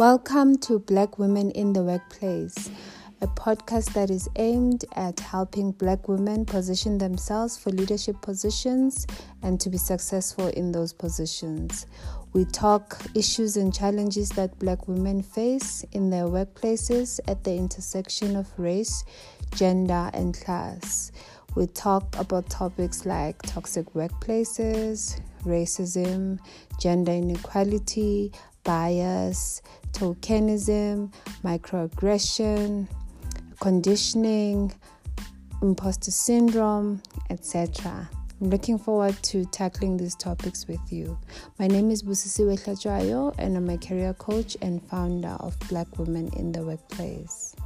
Welcome to Black Women in the Workplace, a podcast that is aimed at helping Black women position themselves for leadership positions and to be successful in those positions. We talk issues and challenges that Black women face in their workplaces at the intersection of race, gender, and class. We talk about topics like toxic workplaces, racism, gender inequality, bias, tokenism, microaggression, conditioning, imposter syndrome, etc. I'm looking forward to tackling these topics with you. My name is Busisiwe Hlatshwayo, and I'm a career coach and founder of Black Women in the Workplace.